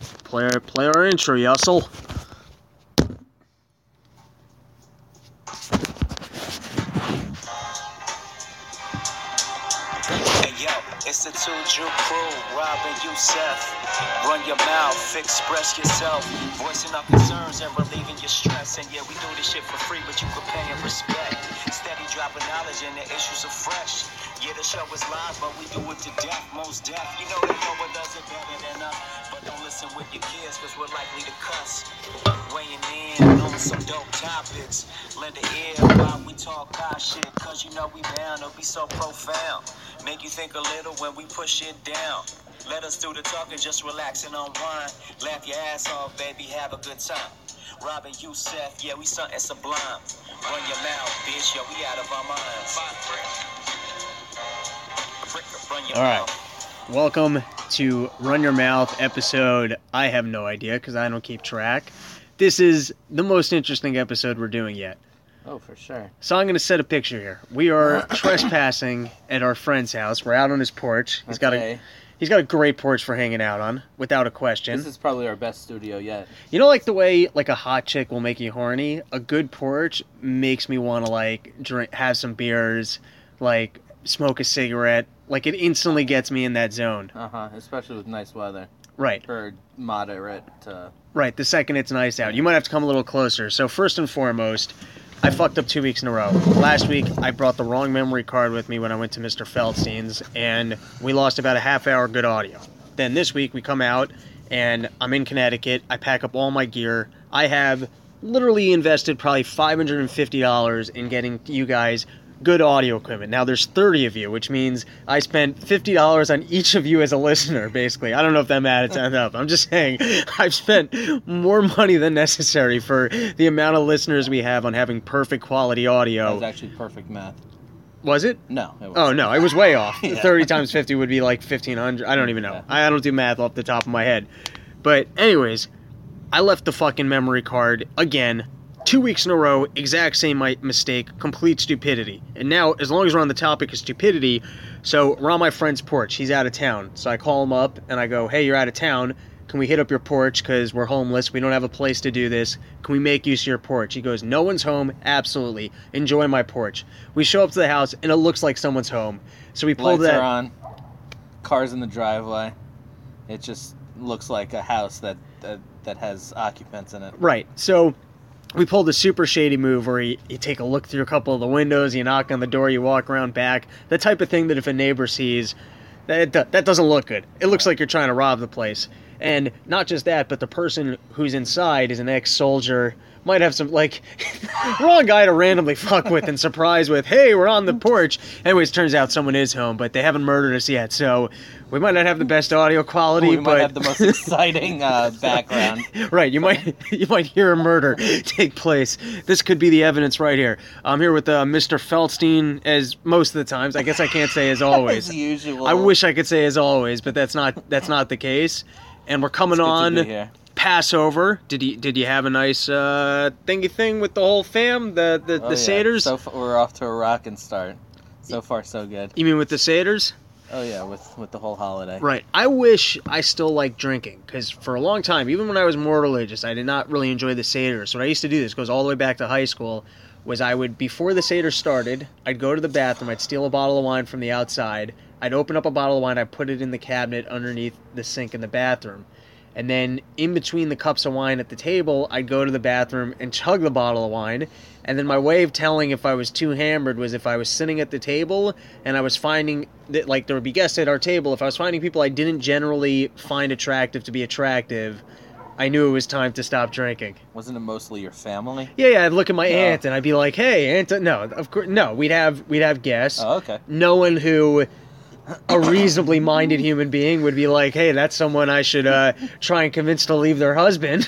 Play our intro, Yussel. Hey, yo, it's the 2Jew crew, Rob and Youssef. Run your mouth, express yourself, voicing our concerns and relieving your stress. And yeah, we do this shit for free, but you could pay and respect. Steady dropping knowledge and the issues are fresh. Yeah, the show is live, but we do it to death, most death. You know they know what does it better than us, but don't listen with your kids, because we're likely to cuss. Weighing in on some dope topics. Lend an ear while we talk our shit, because you know we bound to be so profound. Make you think a little when we push it down. Let us do the talking, just relax and unwind. Laugh your ass off, baby, have a good time. Robin Youssef, yeah, we something sublime. Run your mouth, bitch, yo, we out of our minds. All right, welcome to Run Your Mouth episode. I have no idea because I don't keep track. This is the most interesting episode we're doing yet. Oh, for sure. So I'm going to set a picture here. We are trespassing at our friend's house. We're out on his porch. He's got a great porch for hanging out on, without a question. This is probably our best studio yet. You know, like the way like a hot chick will make you horny. A good porch makes me want to like drink, have some beers, like smoke a cigarette. Like, it instantly gets me in that zone. Uh-huh, especially with nice weather. Right. Or moderate. Right, the second it's nice out. You might have to come a little closer. So, first and foremost, I fucked up 2 weeks in a row. Last week, I brought the wrong memory card with me when I went to Mr. Feldstein's, and we lost about a half hour good audio. Then this week, we come out, and I'm in Connecticut. I pack up all my gear. I have literally invested probably $550 in getting you guys good audio equipment. Now there's 30 of you, which means I spent $50 on each of you as a listener, basically. I don't know if that matters up. I'm just saying I've spent more money than necessary for the amount of listeners we have on having perfect quality audio. That was actually perfect math. Was it? No. It wasn't. Oh, no. It was way off. Yeah. 30 times 50 would be like 1,500. I don't even know. Yeah. I don't do math off the top of my head. But anyways, I left the fucking memory card again. 2 weeks in a row, exact same mistake, complete stupidity. And now, as long as we're on the topic of stupidity, so we're on my friend's porch. He's out of town. So I call him up, and I go, hey, you're out of town. Can we hit up your porch? Because we're homeless. We don't have a place to do this. Can we make use of your porch? He goes, no one's home. Absolutely. Enjoy my porch. We show up to the house, and it looks like someone's home. So we pull that. Lights are on. Cars in the driveway. It just looks like a house that has occupants in it. Right. So we pulled a super shady move where you take a look through a couple of the windows, you knock on the door, you walk around back. The type of thing that if a neighbor sees, that doesn't look good. It looks like you're trying to rob the place. And not just that, but the person who's inside is an ex-soldier. Might have some, like, wrong guy to randomly fuck with and surprise with, hey, we're on the porch. Anyways, turns out someone is home, but they haven't murdered us yet, so we might not have the best audio quality, but we might have the most exciting background. Right, you might hear a murder take place. This could be the evidence right here. I'm here with Mr. Feldstein, as most of the times. I guess I can't say as always. As usual. I wish I could say as always, but that's not the case. And we're coming on Passover. Did you have a nice thingy thing with the whole fam? The Seders. So far, we're off to a rockin' start. So far, so good. You mean with the Seders? Oh yeah, with the whole holiday. Right. I wish I still liked drinking, because for a long time, even when I was more religious, I did not really enjoy the Seder. So what I used to do, this goes all the way back to high school, was I would, before the Seder started, I'd go to the bathroom, I'd steal a bottle of wine from the outside, I'd open up a bottle of wine, I'd put it in the cabinet underneath the sink in the bathroom. And then in between the cups of wine at the table, I'd go to the bathroom and chug the bottle of wine. And then my way of telling if I was too hammered was if I was sitting at the table and I was finding that, like, there would be guests at our table. If I was finding people I didn't generally find attractive to be attractive, I knew it was time to stop drinking. Wasn't it mostly your family? Yeah, I'd look at my aunt and I'd be like, hey, aunt. No, of course, no. We'd have guests. Oh, okay. No one who a reasonably minded human being would be like, hey, that's someone I should try and convince to leave their husband.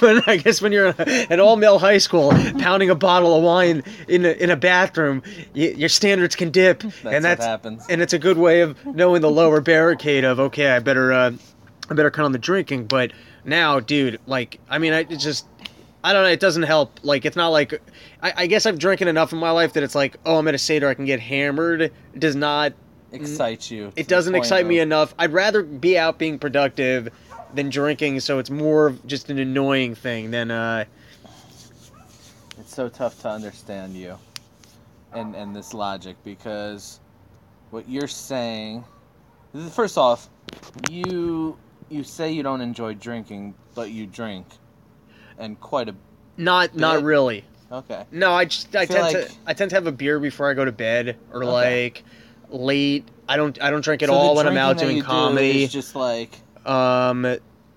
But I guess when you're an all-male high school pounding a bottle of wine in a bathroom, your standards can dip. That's what happens. And it's a good way of knowing the lower barricade of, okay, I better cut on the drinking. But now, dude, like, I mean, I don't know, it doesn't help. Like, it's not like, I guess I've drinking enough in my life that it's like, oh, I'm at a Seder, I can get hammered. It does not excite you? It doesn't excite me enough. I'd rather be out being productive than drinking, so it's more of just an annoying thing than... It's so tough to understand you and this logic, because what you're saying... First off, you say you don't enjoy drinking, but you drink, and quite a... Not really. Okay. No, I tend to have a beer before I go to bed, or like late. I don't drink at all when I'm out doing comedy. It's just like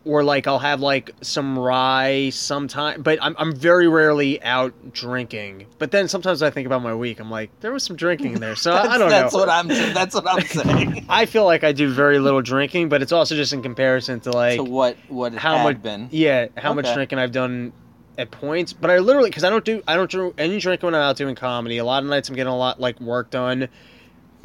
or like I'll have like some rye sometime, but I'm very rarely out drinking. But then sometimes I think about my week. I'm like, there was some drinking in there, so I don't know. That's what I'm saying. I feel like I do very little drinking, but it's also just in comparison to like to what how much been. Yeah, how much drinking I've done. At points, but I literally, because I don't do any drinking when I'm out doing comedy. A lot of nights I'm getting a lot like work done,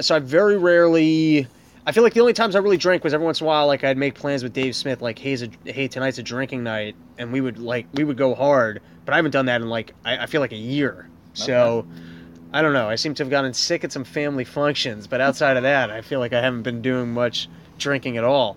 so I very rarely. I feel like the only times I really drank was every once in a while, like I'd make plans with Dave Smith, like hey tonight's a drinking night, and we would go hard. But I haven't done that in like I feel like a year. Okay. So I don't know. I seem to have gotten sick at some family functions, but outside of that, I feel like I haven't been doing much drinking at all.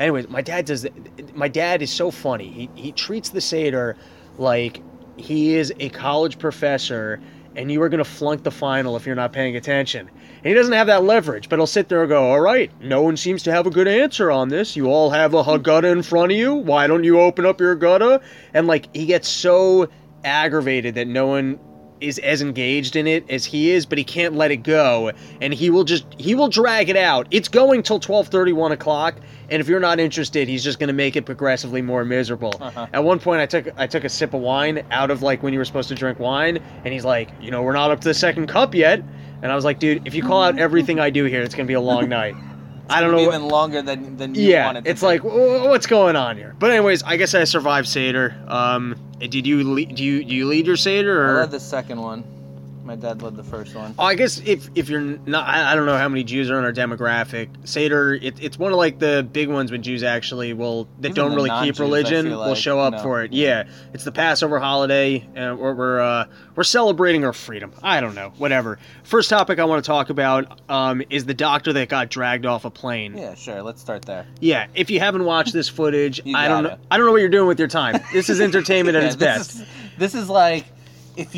Anyways, my dad is so funny. He treats the Seder like he is a college professor and you are going to flunk the final if you're not paying attention. And he doesn't have that leverage, but he'll sit there and go, all right, no one seems to have a good answer on this. You all have a Haggadah in front of you. Why don't you open up your Haggadah? And like he gets so aggravated that no one is as engaged in it as he is, but he can't let it go. And he will drag it out. It's going till 12:30, 1 o'clock. And if you're not interested, he's just going to make it progressively more miserable. Uh-huh. At one point, I took a sip of wine out of, like, when you were supposed to drink wine. And he's like, you know, we're not up to the second cup yet. And I was like, dude, if you call out everything I do here, it's going to be a long night. I don't know. Even longer than you wanted to. Yeah, it's like, what's going on here? But anyways, I guess I survived Seder. Did you do you lead your Seder? Or? I led the second one. My dad led the first one. Oh, I guess if you're not, I don't know how many Jews are in our demographic. Seder, it's one of like the big ones when Jews actually don't really keep religion will show up for it. Yeah, it's the Passover holiday, and we're celebrating our freedom. I don't know, whatever. First topic I want to talk about is the doctor that got dragged off a plane. Yeah, sure. Let's start there. Yeah, if you haven't watched this footage, I don't know what you're doing with your time. This is entertainment at its best. This is like if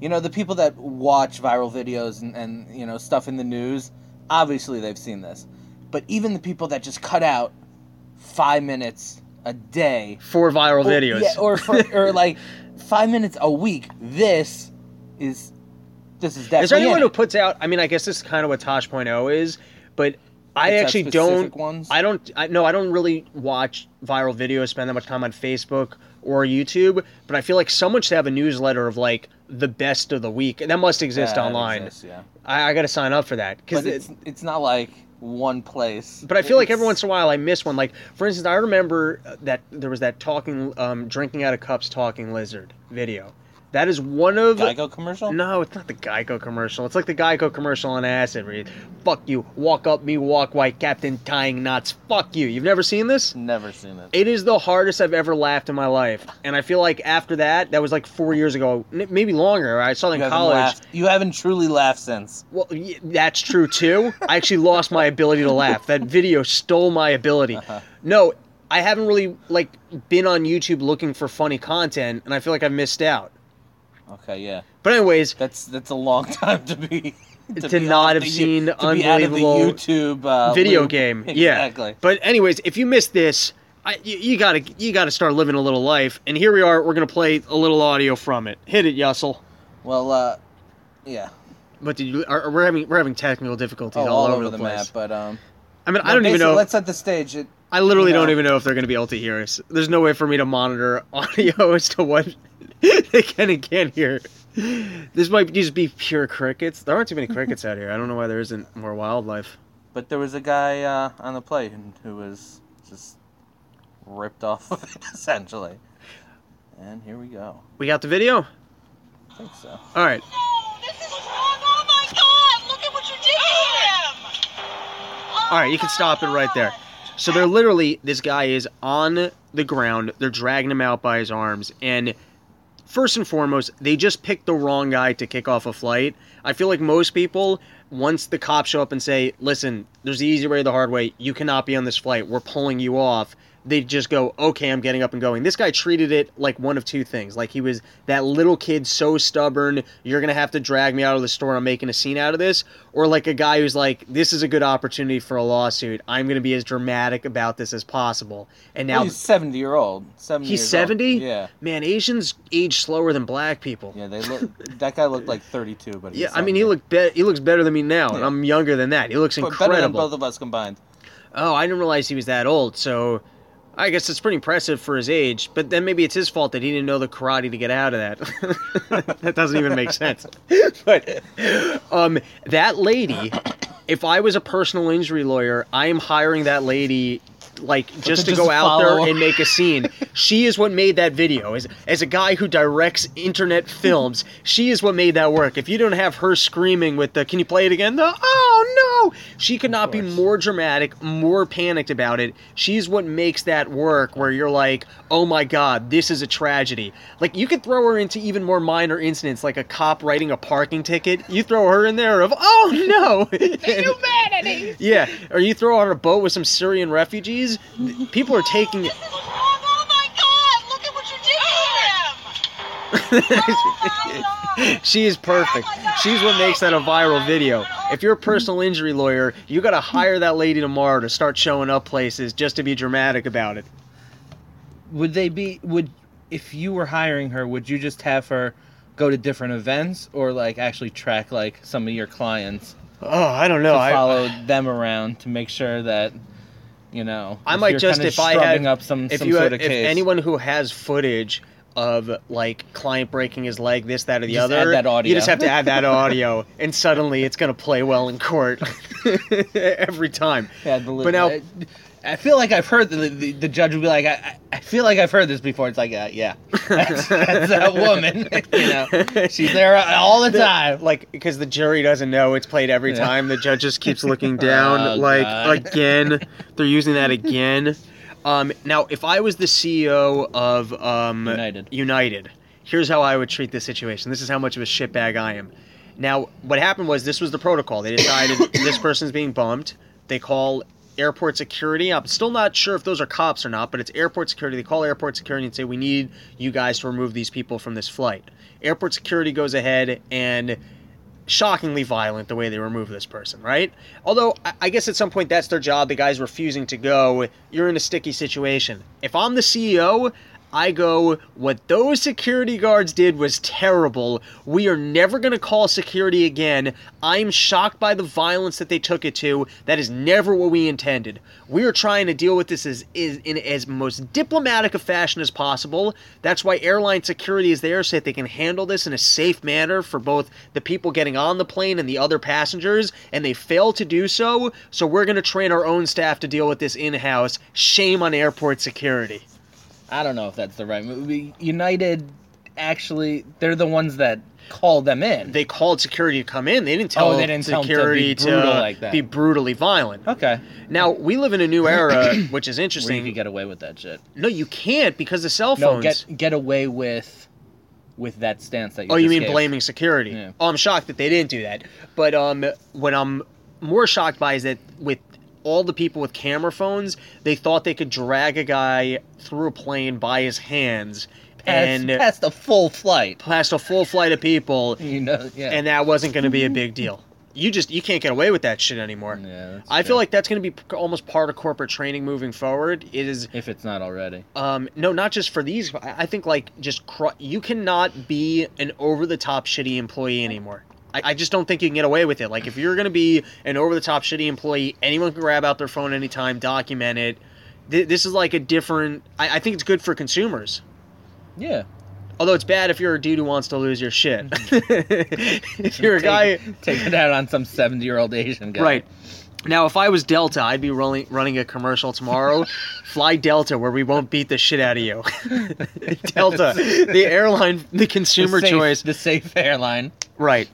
you know, the people that watch viral videos and you know, stuff in the news, obviously they've seen this. But even the people that just cut out 5 minutes a day... For viral videos. Yeah, or like 5 minutes a week, this is definitely... Is there anyone who puts out... I mean, I guess this is kind of what Tosh.0 is, but... I don't really watch viral videos, spend that much time on Facebook or YouTube, but I feel like someone should have a newsletter of like the best of the week, and that must exist online. I got to sign up for that, because it's not like one place. But I feel like every once in a while I miss one. Like for instance, I remember that there was that drinking out of cups talking lizard video. That is one of... Geico commercial? No, it's not the Geico commercial. It's like the Geico commercial on acid, where you, fuck you, walk up me, walk white, captain tying knots, fuck you. You've never seen this? Never seen it. It is the hardest I've ever laughed in my life. And I feel like after that was like 4 years ago, maybe longer. I saw it in college. You haven't truly laughed since. Well, that's true, too. I actually lost my ability to laugh. That video stole my ability. Uh-huh. No, I haven't really like been on YouTube looking for funny content, and I feel like I've missed out. Okay, yeah. But anyways, that's a long time to not have seen unbelievable YouTube video loop. Game. Yeah, exactly. But anyways, if you missed this, you gotta start living a little life. And here we are. We're gonna play a little audio from it. Hit it, Yussel. Well, yeah. But we're having technical difficulties all over the place. Map, but I mean, I don't even know. Let's set the stage. I literally don't even know if they're going to be able to hear us. There's no way for me to monitor audio as to what they can and can't hear. This might just be pure crickets. There aren't too many crickets out here. I don't know why there isn't more wildlife. But there was a guy on the plane who was just ripped off of it, essentially. And here we go. We got the video? I think so. All right. No, this is wrong. Oh, my God. Look at what you did to him. Oh, all right, you can stop it right there. So they're literally, this guy is on the ground, they're dragging him out by his arms, and first and foremost, they just picked the wrong guy to kick off a flight. I feel like most people, once the cops show up and say, listen, there's the easy way or the hard way, you cannot be on this flight, we're pulling you off, they just go, okay, I'm getting up and going. This guy treated it like one of two things. Like he was that little kid so stubborn, you're going to have to drag me out of the store, I'm making a scene out of this. Or like a guy who's like, this is a good opportunity for a lawsuit, I'm going to be as dramatic about this as possible. And now he's 70-year-old. 70 he's 70? Yeah. Man, Asians age slower than black people. Yeah, they look. That guy looked like 32, but he's yeah, 70. I mean, he looks better than me now, yeah. And I'm younger than that. He looks incredible. Better than both of us combined. Oh, I didn't realize he was that old, so... I guess it's pretty impressive for his age, but then maybe it's his fault that he didn't know the karate to get out of that. That doesn't even make sense. But that lady, if I was a personal injury lawyer, I am hiring that lady to go out there and make a scene. She is what made that video. As a guy who directs internet films, she is what made that work. If you don't have her screaming with the, can you play it again? Oh no! She could not be more dramatic, more panicked about it. She's what makes that work where you're like, oh my God, this is a tragedy. Like you could throw her into even more minor incidents, like a cop writing a parking ticket. You throw her in there of, oh no! Humanity! Yeah, or you throw her on a boat with some Syrian refugees. People are taking it. Oh my God! Look at what you did to him! Oh my God. She is perfect. She's what makes that a viral video. If you're a personal injury lawyer, you got to hire that lady tomorrow to start showing up places just to be dramatic about it. If you were hiring her, would you just have her go to different events or like actually track like some of your clients? Oh, I don't know. To follow them around to make sure that. You know, I might just if I had up some sort of case. If anyone who has footage of like client breaking his leg, this, that, or the other, add that audio. You just have to add that audio, and suddenly it's going to play well in court every time. Yeah, but now I feel like I've heard the judge will be like, I feel like I've heard this before. It's like, yeah, that's that woman. You know, she's there all the time. Like because the jury doesn't know it's played every time. The judge just keeps looking down. God. Again, they're using that again. Now, if I was the CEO of United, here's how I would treat this situation. This is how much of a shitbag I am. Now, what happened was this was the protocol. They decided this person's being bumped. They call airport security. I'm still not sure if those are cops or not, but it's airport security. They call airport security and say, we need you guys to remove these people from this flight. Airport security goes ahead and shockingly violent the way they remove this person, right? Although, I guess at some point that's their job. The guy's refusing to go. You're in a sticky situation. If I'm the CEO, I go, what those security guards did was terrible. We are never going to call security again. I'm shocked by the violence that they took it to. That is never what we intended. We are trying to deal with this in as most diplomatic a fashion as possible. That's why airline security is there so that they can handle this in a safe manner for both the people getting on the plane and the other passengers, and they fail to do so. So we're going to train our own staff to deal with this in-house. Shame on airport security. I don't know if that's the right move. United, actually, they're the ones that called them in. They called security to come in. They didn't tell security to be brutally violent. Okay. Now, we live in a new era, which is interesting. Where you can get away with that shit. No, you can't because the cell phones. No, get away with that stance that you just mean gave. Blaming security. Yeah. Oh, I'm shocked that they didn't do that. But what I'm more shocked by is that with all the people with camera phones, they thought they could drag a guy through a plane by his hands and past a full flight of people, you know, yeah. And that wasn't going to be a big deal. You can't get away with that shit anymore. Yeah, I feel like that's going to be almost part of corporate training moving forward. If it's not already. No, not just for these. I think you cannot be an over-the-top shitty employee anymore. I just don't think you can get away with it. Like, if you're going to be an over-the-top shitty employee, anyone can grab out their phone anytime, document it. This is like a different... I think it's good for consumers. Yeah. Although it's bad if you're a dude who wants to lose your shit. If you're a guy... Take it out on some 70-year-old Asian guy. Right. Now, if I was Delta, I'd be running a commercial tomorrow. Fly Delta, where we won't beat the shit out of you. Delta, the airline, the consumer choice. The safe airline. Right.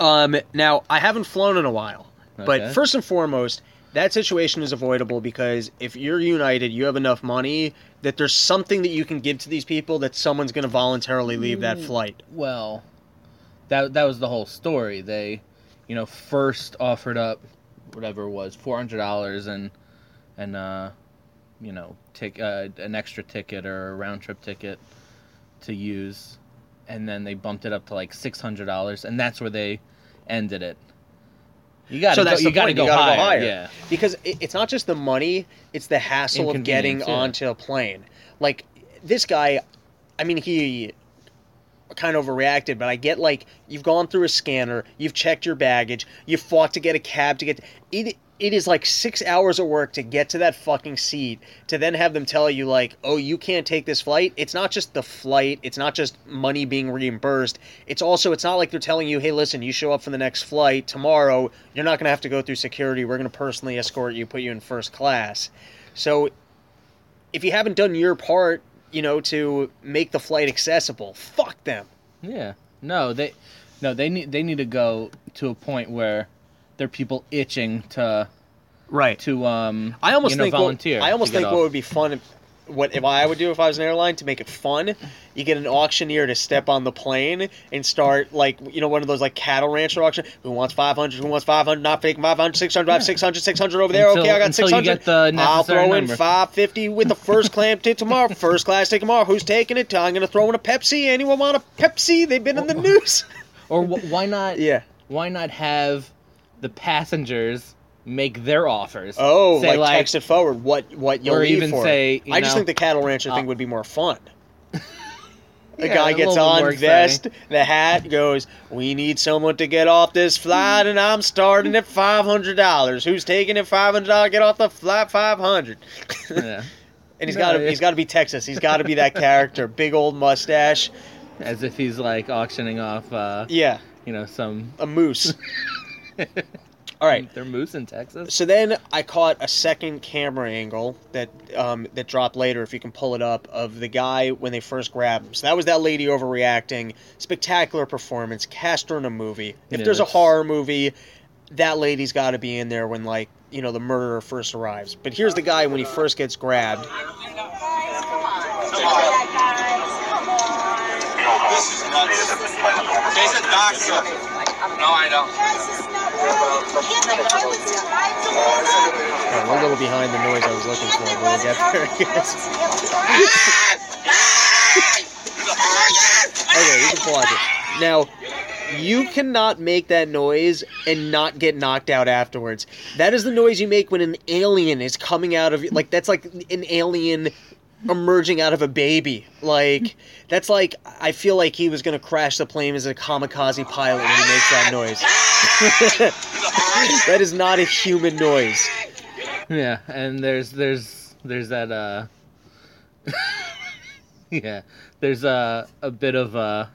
Now, I haven't flown in a while, but first and foremost, that situation is avoidable because if you're United, you have enough money that there's something that you can give to these people that someone's going to voluntarily leave that flight. Well, that was the whole story. They, you know, first offered up whatever it was, $400 and you know, an extra ticket or a round trip ticket to use, and then they bumped it up to like $600, and that's where they ended it. You gotta go higher. Yeah. Because it's not just the money, it's the hassle of getting onto a plane. Like, this guy, I mean, he kind of overreacted, but I get, like, you've gone through a scanner, you've checked your baggage, you fought to get a cab to get... It is like 6 hours of work to get to that fucking seat, to then have them tell you, like, oh, you can't take this flight. It's not just the flight. It's not just money being reimbursed. It's also, it's not like they're telling you, hey, listen, you show up for the next flight tomorrow. You're not going to have to go through security. We're going to personally escort you, put you in first class. So if you haven't done your part, you know, to make the flight accessible, fuck them. Yeah. No, they need to go to a point where there are people itching to, right? To volunteer. What would be fun, if I would do if I was an airline, to make it fun, you get an auctioneer to step on the plane and start, like, you know, one of those, like, cattle rancher auction. Who wants 500? Not faking 500. 600 over there. Until, okay, I got 600. You get the necessary I'll throw in number. 550 with the first clamp ticket tomorrow. First class ticket tomorrow. Who's taking it? I'm going to throw in a Pepsi. Anyone want a Pepsi? They've been in the news. Or why not? Yeah. Why not have the passengers make their offers? Oh, say, like, text it forward. What you'll need for? Say, you I know, just think the cattle rancher thing would be more fun. The guy gets on, vest, the hat, goes, we need someone to get off this flight, and I'm starting at $500. Who's taking it? $500. Get off the flight. $500. Yeah. And he's got to be Texas. He's got to be that character. Big old mustache. As if he's, like, auctioning off. You know, a moose. All right, they're moose in Texas. So then I caught a second camera angle that dropped later, if you can pull it up, of the guy when they first grabbed him. So that was that lady overreacting. Spectacular performance, cast her in a movie. There's a horror movie, that lady's got to be in there when, like, you know, the murderer first arrives. But here's the guy when he first gets grabbed. This is nuts. He's a doctor. No, I don't. We're a little behind the noise I was looking for, but we'll get there, I guess. Okay, you can pull out it. Now, you cannot make that noise and not get knocked out afterwards. That is the noise you make when an alien is coming out of... Like, that's like an alien emerging out of a baby. Like, that's like, I feel like he was going to crash the plane as a kamikaze pilot when he makes that noise. That is not a human noise. Yeah, and there's that, yeah, there's a bit of, well,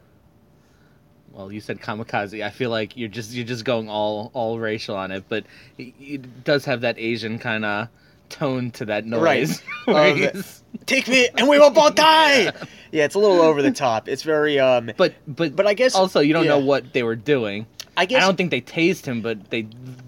you said kamikaze. I feel like you're just going all racial on it, but it does have that Asian kind of tone to that noise. Right. Take me and we will both die. Yeah, it's a little over the top. It's very but I guess also you don't know what they were doing. I guess I don't think they tased him, but they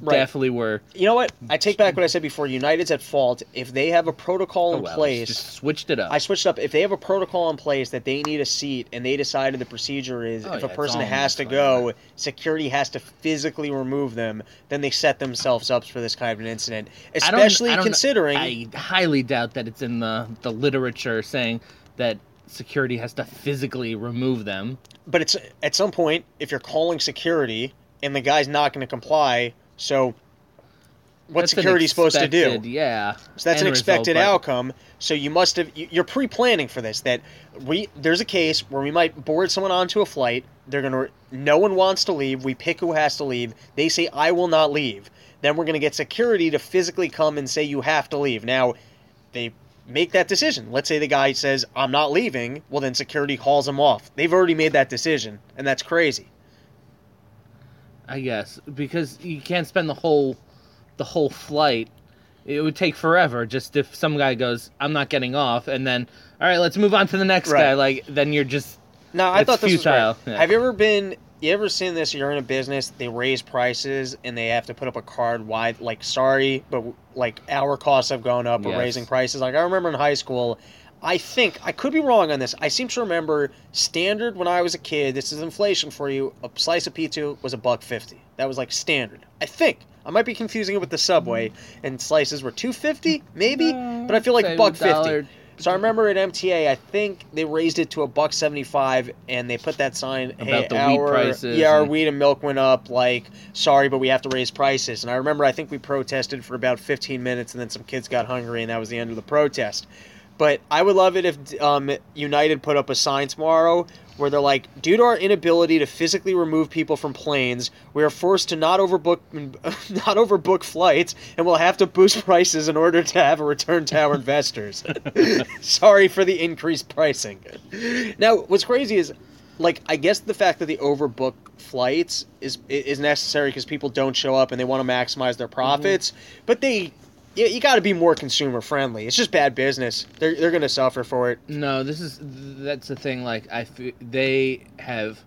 definitely were. You know what? I take back what I said before. United's at fault. If they have a protocol in place, just switched it up. I switched it up. If they have a protocol in place that they need a seat and they decided the procedure is if a person has to go, security has to physically remove them, then they set themselves up for this kind of an incident. Especially considering, I highly doubt that it's in the literature saying that security has to physically remove them. But it's at some point, if you're calling security and the guy's not going to comply, so what's security supposed to do? Yeah. So that's an expected outcome. So you must have, you're pre-planning for this. That there's a case where we might board someone onto a flight. They're going to, no one wants to leave. We pick who has to leave. They say, I will not leave. Then we're going to get security to physically come and say, you have to leave. Now, they make that decision. Let's say the guy says, I'm not leaving. Well, then security calls him off. They've already made that decision, and that's crazy. I guess, because you can't spend the whole flight. It would take forever just if some guy goes, I'm not getting off, and then, all right, let's move on to the next guy. Like, then you're just... No, I thought this futile. Was right. Yeah. Have you ever been... You ever seen this? You're in a business, they raise prices, and they have to put up a card wide, like, sorry, but, like, our costs have gone up, we're raising prices. Like, I remember in high school, I think, I could be wrong on this, I seem to remember standard when I was a kid, this is inflation for you, a slice of pizza was $1.50. That was like standard. I think. I might be confusing it with the Subway, and slices were $2.50, maybe? But I feel like $1.50. So I remember at MTA, I think they raised it to $1.75, and they put that sign about hey, the wheat prices. Yeah, our wheat and milk went up. Like, sorry, but we have to raise prices. And I remember, I think we protested for about 15 minutes, and then some kids got hungry, and that was the end of the protest. But I would love it if United put up a sign tomorrow where they're like, due to our inability to physically remove people from planes, we are forced to not overbook flights, and we'll have to boost prices in order to have a return to our investors. Sorry for the increased pricing. Now, what's crazy is, like, I guess the fact that the overbook flights is necessary because people don't show up and they want to maximize their profits, but they... You got to be more consumer friendly. It's just bad business. They're going to suffer for it. No, that's the thing. Like they have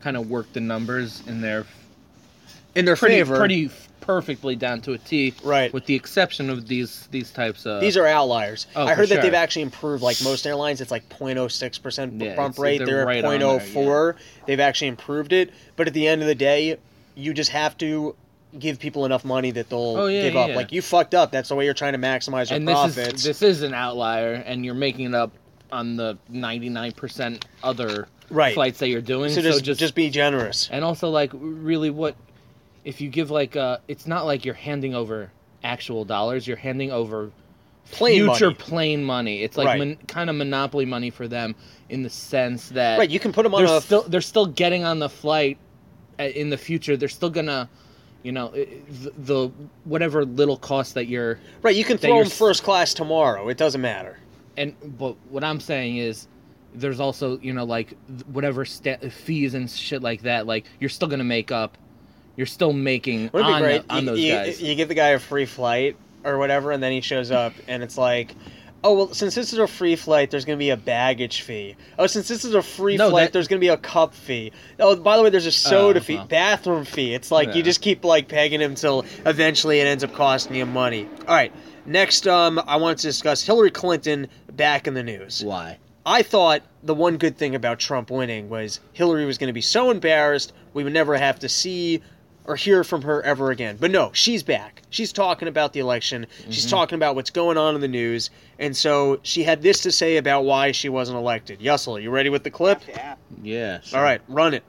kind of worked the numbers in their favor, pretty perfectly down to a T. Right. With the exception of these types of these are outliers. Oh, I heard that they've actually improved. Like most airlines, it's like 0.06% bump rate. They're at 0.04. They've actually improved it. But at the end of the day, you just have to give people enough money that they'll give up. Yeah. Like, you fucked up. That's the way you're trying to maximize your profits. This is an outlier, and you're making it up on the 99% other flights that you're doing. So just be generous. And also, like, really what... If you give, like, it's not like you're handing over actual dollars. You're handing over plane money. It's like kind of monopoly money for them in the sense that... Right, you can put them on they're still getting on the flight in the future. They're still going to... You know, the whatever little cost that you're... Right, you can throw them first class tomorrow. It doesn't matter. But what I'm saying is there's also, you know, like, whatever fees and shit like that, like, you're still going to make up. You're still making on those guys. You give the guy a free flight or whatever, and then he shows up, and it's like... Oh, well, since this is a free flight, there's going to be a baggage fee. Oh, since this is a free flight, there's going to be a cup fee. Oh, by the way, there's a soda fee, bathroom fee. It's like you just keep, like, pegging him until eventually it ends up costing you money. All right, next I wanted to discuss Hillary Clinton back in the news. Why? I thought the one good thing about Trump winning was Hillary was going to be so embarrassed we would never have to see or hear from her ever again. But no, she's back. She's talking about the election. She's talking about what's going on in the news. And so she had this to say about why she wasn't elected. Yussel, you ready with the clip? Yeah. Sure. All right, run it.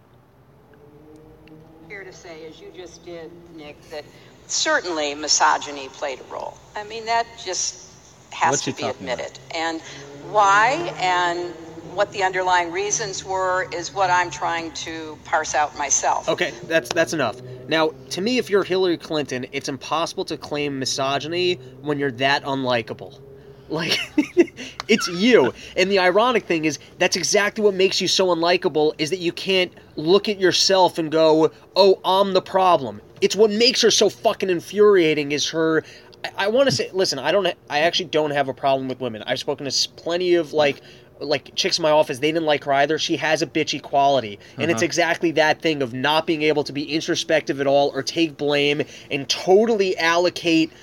Here to say, as you just did, Nick, that certainly misogyny played a role. I mean, that just has to be admitted. And why and what the underlying reasons were is what I'm trying to parse out myself. Okay, that's enough. Now, to me, if you're Hillary Clinton, it's impossible to claim misogyny when you're that unlikable. Like, it's you. And the ironic thing is, that's exactly what makes you so unlikable, is that you can't look at yourself and go, oh, I'm the problem. It's what makes her so fucking infuriating is her... I want to say, listen, I actually don't have a problem with women. I've spoken to plenty of, like chicks in my office, they didn't like her either. She has a bitchy quality. And it's exactly that thing of not being able to be introspective at all or take blame and totally allocate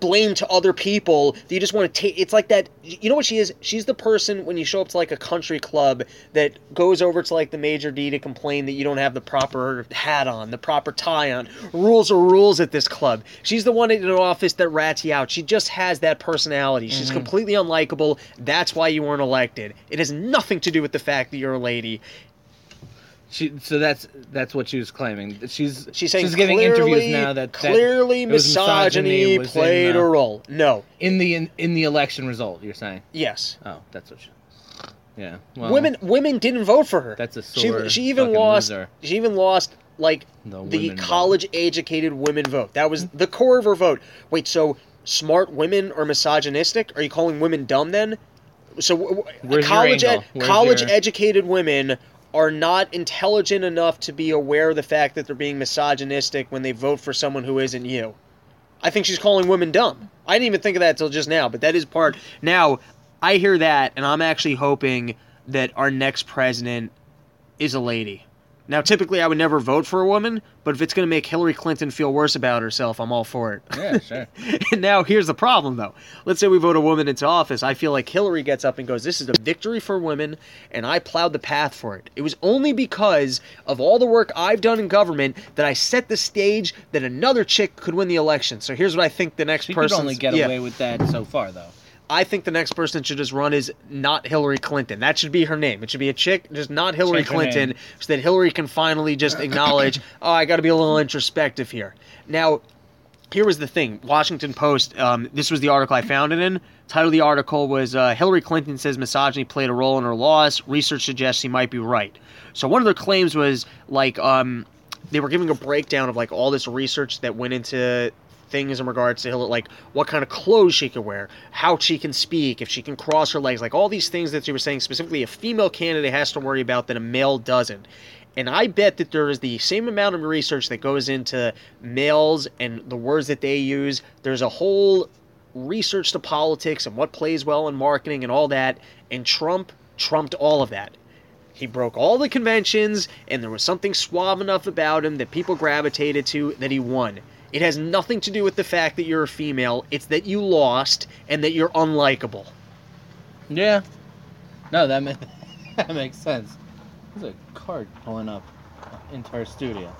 blame to other people. You just want to take... It's like that... You know what she is? She's the person when you show up to, like, a country club that goes over to, like, the major D to complain that you don't have the proper hat on, the proper tie on. Rules are rules at this club. She's the one in an office that rats you out. She just has that personality. She's completely unlikable. That's why you weren't elected. It has nothing to do with the fact that you're a lady. So that's what she was claiming. She's giving interviews now that clearly misogyny played a role. No, in the election result, you're saying? Yes. Oh, that's what she... Yeah. Well, women didn't vote for her. That's a sore. She even lost. Loser. She even lost like the college-educated women vote. That was the core of her vote. Wait, so smart women are misogynistic? Are you calling women dumb then? So college-educated women are not intelligent enough to be aware of the fact that they're being misogynistic when they vote for someone who isn't you. I think she's calling women dumb. I didn't even think of that until just now, but that is part. Now, I hear that, and I'm actually hoping that our next president is a lady. Now, typically, I would never vote for a woman, but if it's going to make Hillary Clinton feel worse about herself, I'm all for it. Yeah, sure. And now, here's the problem, though. Let's say we vote a woman into office. I feel like Hillary gets up and goes, this is a victory for women, and I plowed the path for it. It was only because of all the work I've done in government that I set the stage that another chick could win the election. So here's what I think the next person... could only get away with that so far, though. I think the next person should just run is not Hillary Clinton. That should be her name. It should be a chick, just not Hillary Clinton, so that Hillary can finally just acknowledge, oh, I got to be a little introspective here. Now, here was the thing. Washington Post, this was the article I found it in. Title of the article was, Hillary Clinton says misogyny played a role in her loss. Research suggests she might be right. So one of their claims was, like, they were giving a breakdown of, like, all this research that went into... things in regards to Hillary, like what kind of clothes she can wear, how she can speak, if she can cross her legs, like all these things that she was saying specifically a female candidate has to worry about that a male doesn't. And I bet that there is the same amount of research that goes into males and the words that they use. There's a whole research to politics and what plays well in marketing and all that, and Trump trumped all of that. He broke all the conventions, and there was something suave enough about him that people gravitated to that he won. It has nothing to do with the fact that you're a female. It's that you lost and that you're unlikable. Yeah. No, that makes sense. There's a cart pulling up into our studio.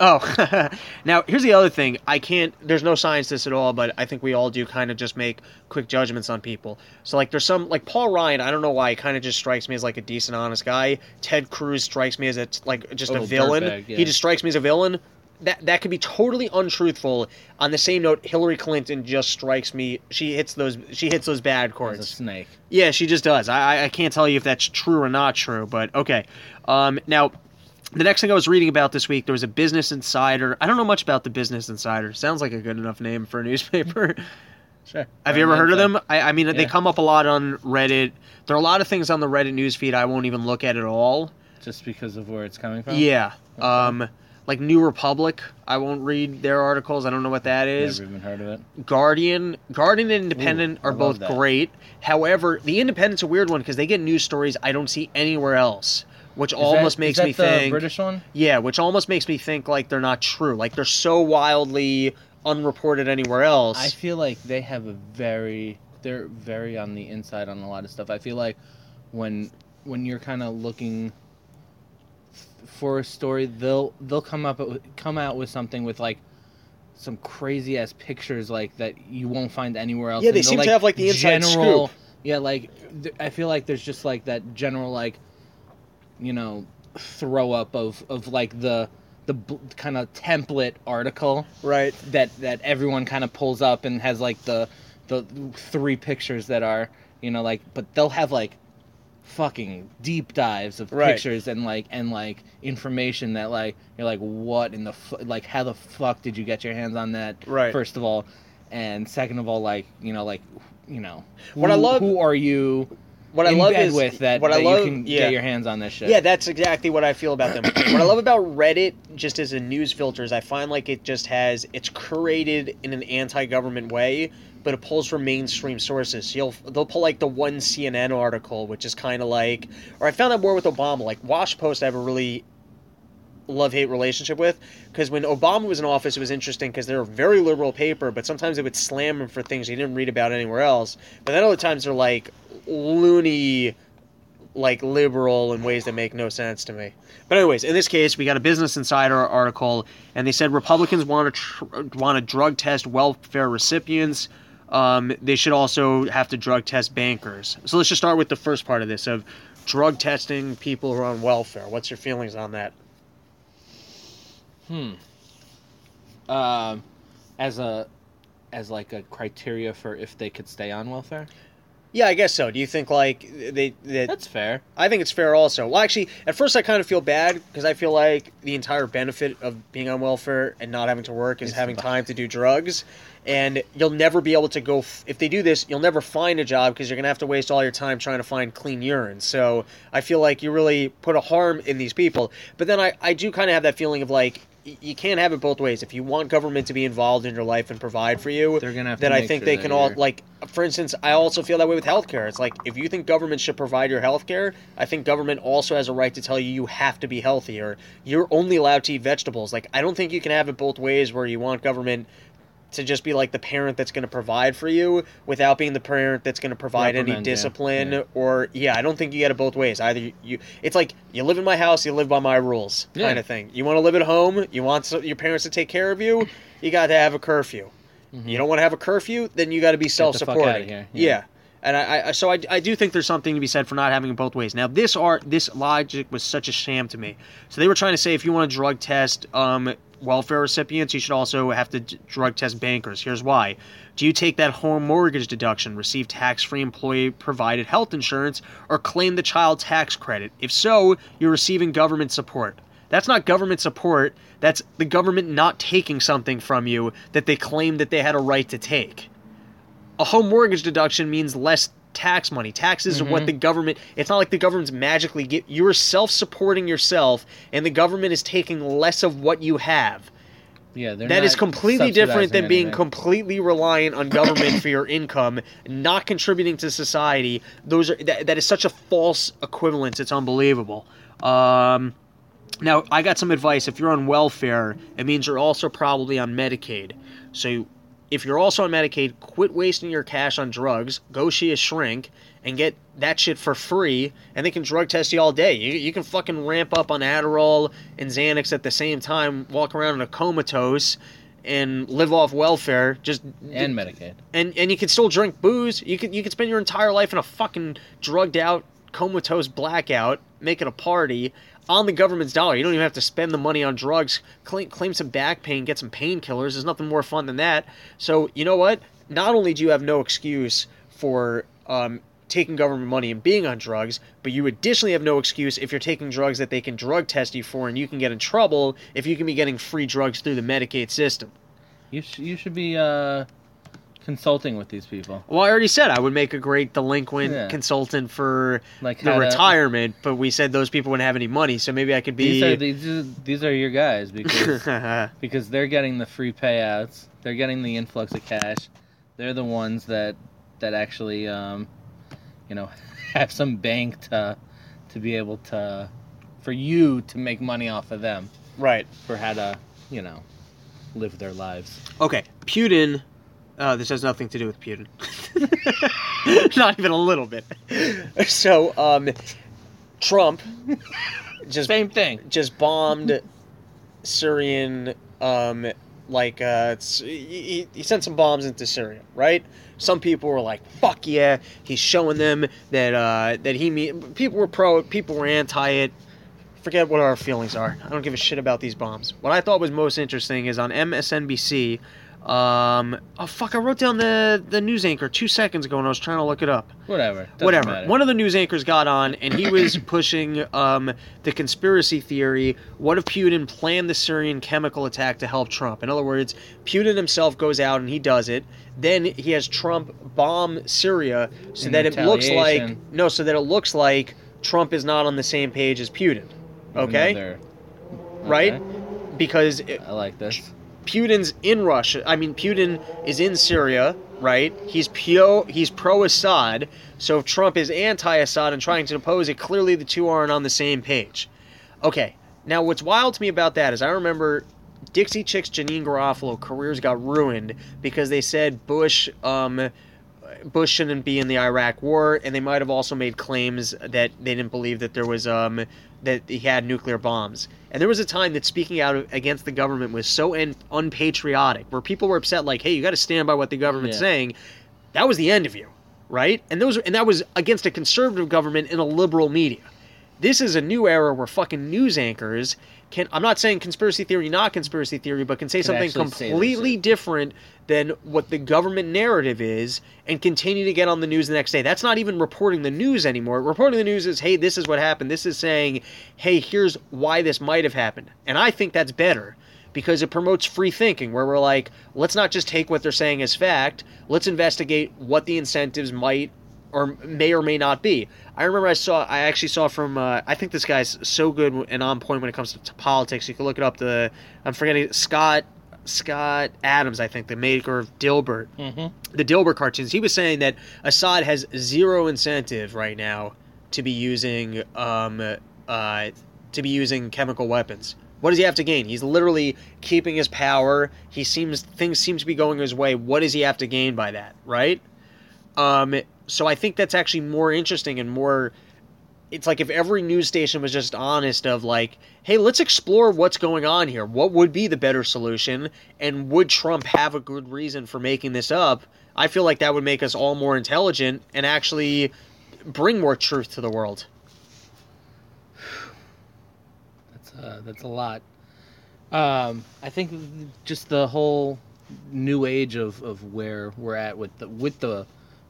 Oh. Now, here's the other thing. There's no science to this at all, but I think we all do kind of just make quick judgments on people. So, like, there's some... like, Paul Ryan, I don't know why, kind of just strikes me as, like, a decent, honest guy. Ted Cruz strikes me as, a villain. Dirtbag, yeah. He just strikes me as a villain. That could be totally untruthful. On the same note, Hillary Clinton just strikes me. She hits those bad chords. As a snake. Yeah, she just does. I can't tell you if that's true or not true, but okay. Now, the next thing I was reading about this week, there was a Business Insider. I don't know much about the Business Insider. Sounds like a good enough name for a newspaper. Sure. Have you ever heard of them? I mean, they come up a lot on Reddit. There are a lot of things on the Reddit newsfeed I won't even look at all. Just because of where it's coming from? Yeah. Okay. Like New Republic, I won't read their articles. I don't know what that is. Never even heard of it. Guardian and Independent are both great. However, the Independent's a weird one because they get news stories I don't see anywhere else, which almost makes me think. British one? Yeah, which almost makes me think like they're not true. Like they're so wildly unreported anywhere else. I feel like they have they're very on the inside on a lot of stuff. I feel like when you're kind of looking for a story, they'll come out with something with like some crazy ass pictures like that you won't find anywhere else. Yeah, they seem to have like the inside general scoop. Yeah, like I feel like there's just like that general like, you know, throw up of like the kind of template article, right? That everyone kind of pulls up and has like the three pictures that are, you know, like, but they'll have like fucking deep dives of pictures and information that like you're like, what in the like how the fuck did you get your hands on that, right? First of all, and second of all, like you know who are you in bed with that you can get your hands on this shit. Yeah, that's exactly what I feel about them. What I love about Reddit just as a news filter is I find like it just has, it's curated in an anti-government way, but it pulls from mainstream sources. So they'll pull like the one CNN article, which is kind of like, or I found that more with Obama. Like Wash Post, I have a really love-hate relationship with, because when Obama was in office, it was interesting because they're a very liberal paper, but sometimes they would slam him for things you didn't read about anywhere else. But then other times they're like loony, like liberal in ways that make no sense to me. But anyways, in this case, we got a Business Insider article, and they said Republicans want to drug test welfare recipients. They should also have to drug test bankers. So let's just start with the first part of this, of drug testing people who are on welfare. What's your feelings on that? As a criteria for if they could stay on welfare? Yeah, I guess so. Do you think like that's fair? I think it's fair also. Well, actually, at first I kind of feel bad because I feel like the entire benefit of being on welfare and not having to work is having time to do drugs. And you'll never be able to go... if they do this, you'll never find a job because you're going to have to waste all your time trying to find clean urine. So I feel like you really put a harm in these people. But then I do kind of have that feeling of like, you can't have it both ways. If you want government to be involved in your life and provide for you, they're gonna have then to make I think sure they can all, like, for instance, I also feel that way with healthcare. It's like, if you think government should provide your healthcare, I think government also has a right to tell you you have to be healthy or you're only allowed to eat vegetables. Like, I don't think you can have it both ways where you want government to just be like the parent that's going to provide for you without being the parent that's going to provide any discipline or I don't think you get it both ways. Either you it's like you live in my house, you live by my rules kind of thing. You want to live at home, you want your parents to take care of you, you got to have a curfew. You don't want to have a curfew, then you got to be self-supporting. And I do think there's something to be said for not having it both ways. Now, this logic was such a sham to me. So they were trying to say if you want to drug test welfare recipients, you should also have to drug test bankers. Here's why. Do you take that home mortgage deduction, receive tax-free employee-provided health insurance, or claim the child tax credit? If so, you're receiving government support. That's not government support. That's the government not taking something from you that they claimed that they had a right to take. A home mortgage deduction means less tax money. Taxes are what the government... It's not like the government's magically... You're self-supporting yourself, and the government is taking less of what you have. Yeah, that is completely different than being completely reliant on government for your income, not contributing to society. That is such a false equivalence. It's unbelievable. Now, I got some advice. If you're on welfare, it means you're also probably on Medicaid. So... If you're also on Medicaid, quit wasting your cash on drugs, go see a shrink, and get that shit for free, and they can drug test you all day. You can fucking ramp up on Adderall and Xanax at the same time, walk around in a comatose, and live off welfare. And Medicaid. And you can still drink booze. You can spend your entire life in a fucking drugged-out, comatose blackout, make it a party, on the government's dollar. You don't even have to spend the money on drugs. Claim some back pain, get some painkillers. There's nothing more fun than that. So, you know what? Not only do you have no excuse for taking government money and being on drugs, but you additionally have no excuse if you're taking drugs that they can drug test you for and you can get in trouble if you can be getting free drugs through the Medicaid system. You should be... consulting with these people. Well, I already said I would make a great delinquent consultant for retirement, but we said those people wouldn't have any money, so maybe I could be... These are your guys, because they're getting the free payouts, they're getting the influx of cash, they're the ones that actually, have some bank to be able to... for you to make money off of them. Right. For how to, live their lives. Okay, Putin... this has nothing to do with Putin. Not even a little bit. So, Trump just same thing. Just bombed Syrian, he sent some bombs into Syria, right? Some people were like, "Fuck yeah!" He's showing them that he. People were pro it. People were anti it. Forget what our feelings are. I don't give a shit about these bombs. What I thought was most interesting is on MSNBC. I wrote down the news anchor 2 seconds ago and I was trying to look it up. Whatever. Matter. One of the news anchors got on and he was pushing the conspiracy theory, what if Putin planned the Syrian chemical attack to help Trump? In other words, Putin himself goes out and he does it. Then he has Trump bomb Syria so that it looks like Trump is not on the same page as Putin. Okay? Right? Because... I like this. Putin's in Russia. I mean, Putin is in Syria, right? He's pro-Assad. So if Trump is anti-Assad and trying to oppose it, clearly the two aren't on the same page. Okay. Now, what's wild to me about that is I remember Dixie Chicks, Janine Garofalo careers got ruined because they said Bush shouldn't be in the Iraq war, and they might have also made claims that they didn't believe that there was that he had nuclear bombs. And there was a time that speaking out against the government was so unpatriotic, where people were upset, like, "Hey, you got to stand by what the government's saying." That was the end of you, right? And that was against a conservative government and a liberal media. This is a new era where fucking news anchors can... I'm not saying not conspiracy theory, but can something completely different than what the government narrative is and continue to get on the news the next day. That's not even reporting the news anymore. Reporting the news is, hey, this is what happened. This is saying, hey, here's why this might have happened. And I think that's better because it promotes free thinking where we're like, let's not just take what they're saying as fact. Let's investigate what the incentives might or may not be. I remember I actually saw from, I think this guy's so good and on point when it comes to politics. You can look it up. Scott Adams, I think, the maker of Dilbert, the Dilbert cartoons. He was saying that Assad has zero incentive right now to be using chemical weapons. What does he have to gain? He's literally keeping his power. Things seem to be going his way. What does he have to gain by that, right? So I think that's actually more interesting and more. It's like if every news station was just honest of like, hey, let's explore what's going on here. What would be the better solution? And would Trump have a good reason for making this up? I feel like that would make us all more intelligent and actually bring more truth to the world. That's a lot. I think just the whole new age of where we're at with the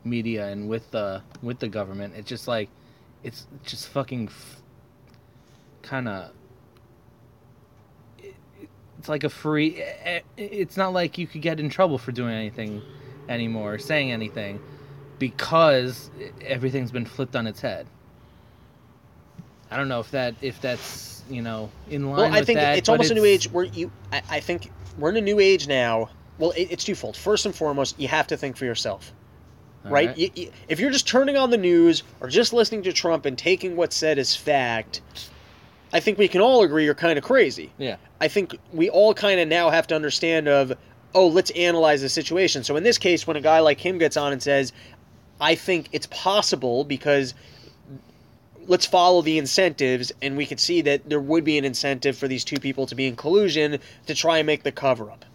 media and with the government. It's just like it's just fucking kind of. It's like a free. It's not like you could get in trouble for doing anything anymore, or saying anything, because everything's been flipped on its head. I don't know if that's. You know, in line. Well, I think it's almost a new age where I think we're in a new age now. Well, it's twofold. First and foremost, you have to think for yourself, right? If you're just turning on the news or just listening to Trump and taking what's said as fact, I think we can all agree you're kind of crazy. Yeah. I think we all kind of now have to understand let's analyze the situation. So in this case, when a guy like him gets on and says, I think it's possible because. Let's follow the incentives, and we could see that there would be an incentive for these two people to be in collusion to try and make the cover-up.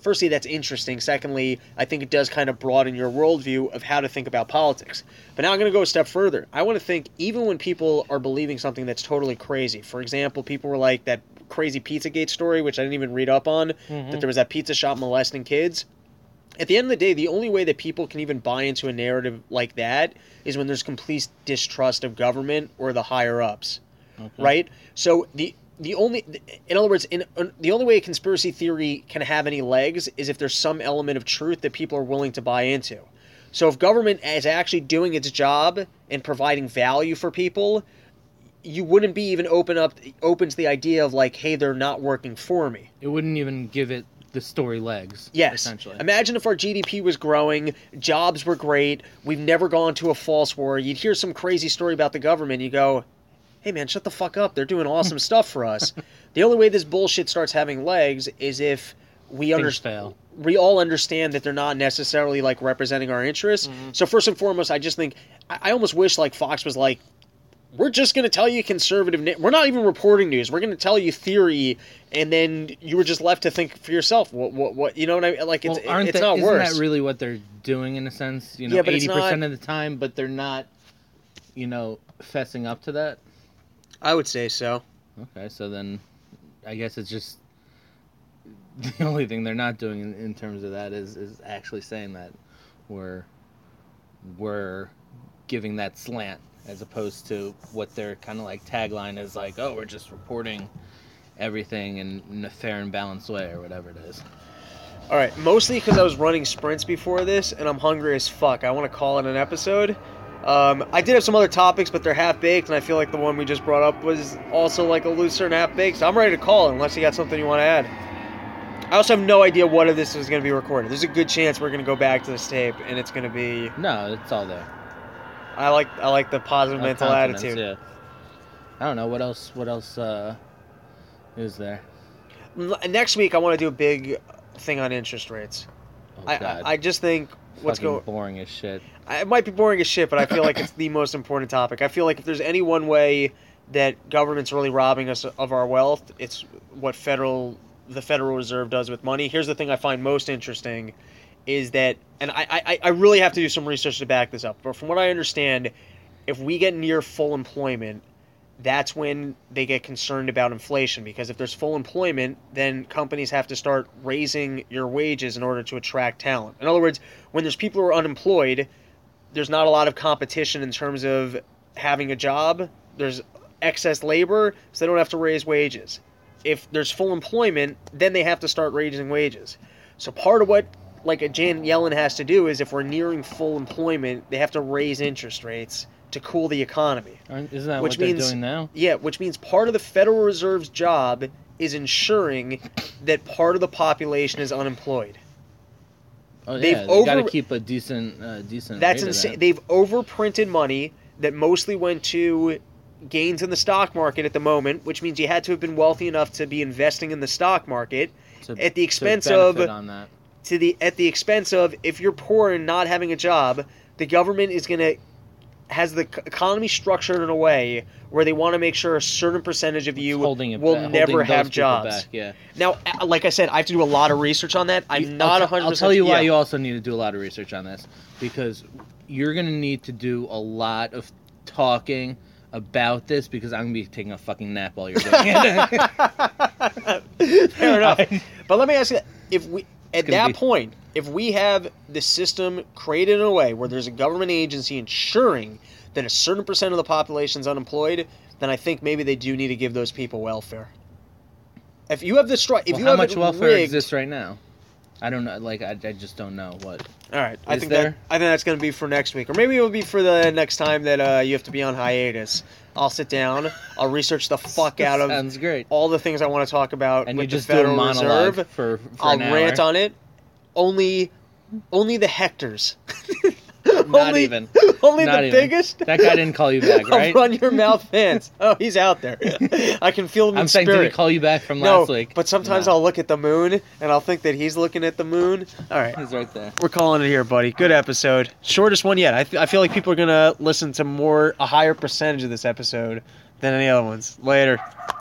Firstly, that's interesting. Secondly, I think it does kind of broaden your worldview of how to think about politics. But now I'm going to go a step further. I want to think even when people are believing something that's totally crazy. For example, people were like that crazy Pizzagate story, which I didn't even read up on, that there was that pizza shop molesting kids. At the end of the day, the only way that people can even buy into a narrative like that is when there's complete distrust of government or the higher-ups, right? So the only way a conspiracy theory can have any legs is if there's some element of truth that people are willing to buy into. So if government is actually doing its job and providing value for people, you wouldn't be even open to the idea of like, hey, they're not working for me. It wouldn't even give it. The story legs, yes. Essentially. Imagine if our GDP was growing, jobs were great, we've never gone to a false war, you'd hear some crazy story about the government, you go, hey man, shut the fuck up, they're doing awesome stuff for us. The only way this bullshit starts having legs is if we all understand that they're not necessarily like representing our interests. So first and foremost, I just think, I almost wish like Fox was like, we're just going to tell you conservative – we're not even reporting news. We're going to tell you theory, and then you were just left to think for yourself. What? You know what I mean? Like, it's not worse. Isn't that really what they're doing in a sense? You know, yeah, 80% of the time, but they're not, you know, fessing up to that? I would say so. Okay, so then I guess it's just – the only thing they're not doing in terms of that is actually saying that we're giving that slant. As opposed to what their kind of like tagline is like, oh, we're just reporting everything in a fair and balanced way or whatever it is. All right, mostly because I was running sprints before this and I'm hungry as fuck. I want to call it an episode. I did have some other topics, but they're half-baked, and I feel like the one we just brought up was also like a looser and half-baked, so I'm ready to call it unless you got something you want to add. I also have no idea what of this is going to be recorded. There's a good chance we're going to go back to this tape and it's going to be... No, it's all there. I like the positive mental attitude. Yeah. I don't know what else is there. Next week I want to do a big thing on interest rates. Oh, I just think what's going boring as shit. It might be boring as shit, but I feel like it's the most important topic. I feel like if there's any one way that government's really robbing us of our wealth, it's what the Federal Reserve does with money. Here's the thing I find most interesting. Is that, and I really have to do some research to back this up, but from what I understand, if we get near full employment, that's when they get concerned about inflation, because if there's full employment, then companies have to start raising your wages in order to attract talent. In other words, when there's people who are unemployed, there's not a lot of competition in terms of having a job, there's excess labor, so they don't have to raise wages. If there's full employment, then they have to start raising wages. So part of what like a Janet Yellen has to do is if we're nearing full employment, they have to raise interest rates to cool the economy. Isn't that what they're doing now? Yeah, which means part of the Federal Reserve's job is ensuring that part of the population is unemployed. Oh, yeah, they've got to keep a decent That's insane. That. They've overprinted money that mostly went to gains in the stock market at the moment, which means you had to have been wealthy enough to be investing in the stock market at the expense of at the expense of if you're poor and not having a job, the government is going to has the economy structured in a way where they want to make sure a certain percentage of you will never have jobs. Back, yeah. Now, like I said, I have to do a lot of research on that. I'm not 100%. I'll tell you why you also need to do a lot of research on this, because you're going to need to do a lot of talking about this, because I'm going to be taking a fucking nap while you're doing it. Fair enough. But let me ask you, if we have the system created in a way where there's a government agency ensuring that a certain percent of the population is unemployed, then I think maybe they do need to give those people welfare. If you have the how much welfare exists right now? I don't know. Like I just don't know what. All right, I think that's going to be for next week, or maybe it'll be for the next time that you have to be on hiatus. I'll sit down. I'll research the fuck out of all the things I want to talk about and with the Federal Reserve. I'll rant on it. Only the Hectors. Biggest. That guy didn't call you back, right? Run your mouth fans. Oh, he's out there. I can feel him in spirit. I'm saying, did he call you back from last week? But sometimes I'll look at the moon, and I'll think that he's looking at the moon. All right. He's right there. We're calling it here, buddy. Good episode. Shortest one yet. I feel like people are going to listen to a higher percentage of this episode than any other ones. Later.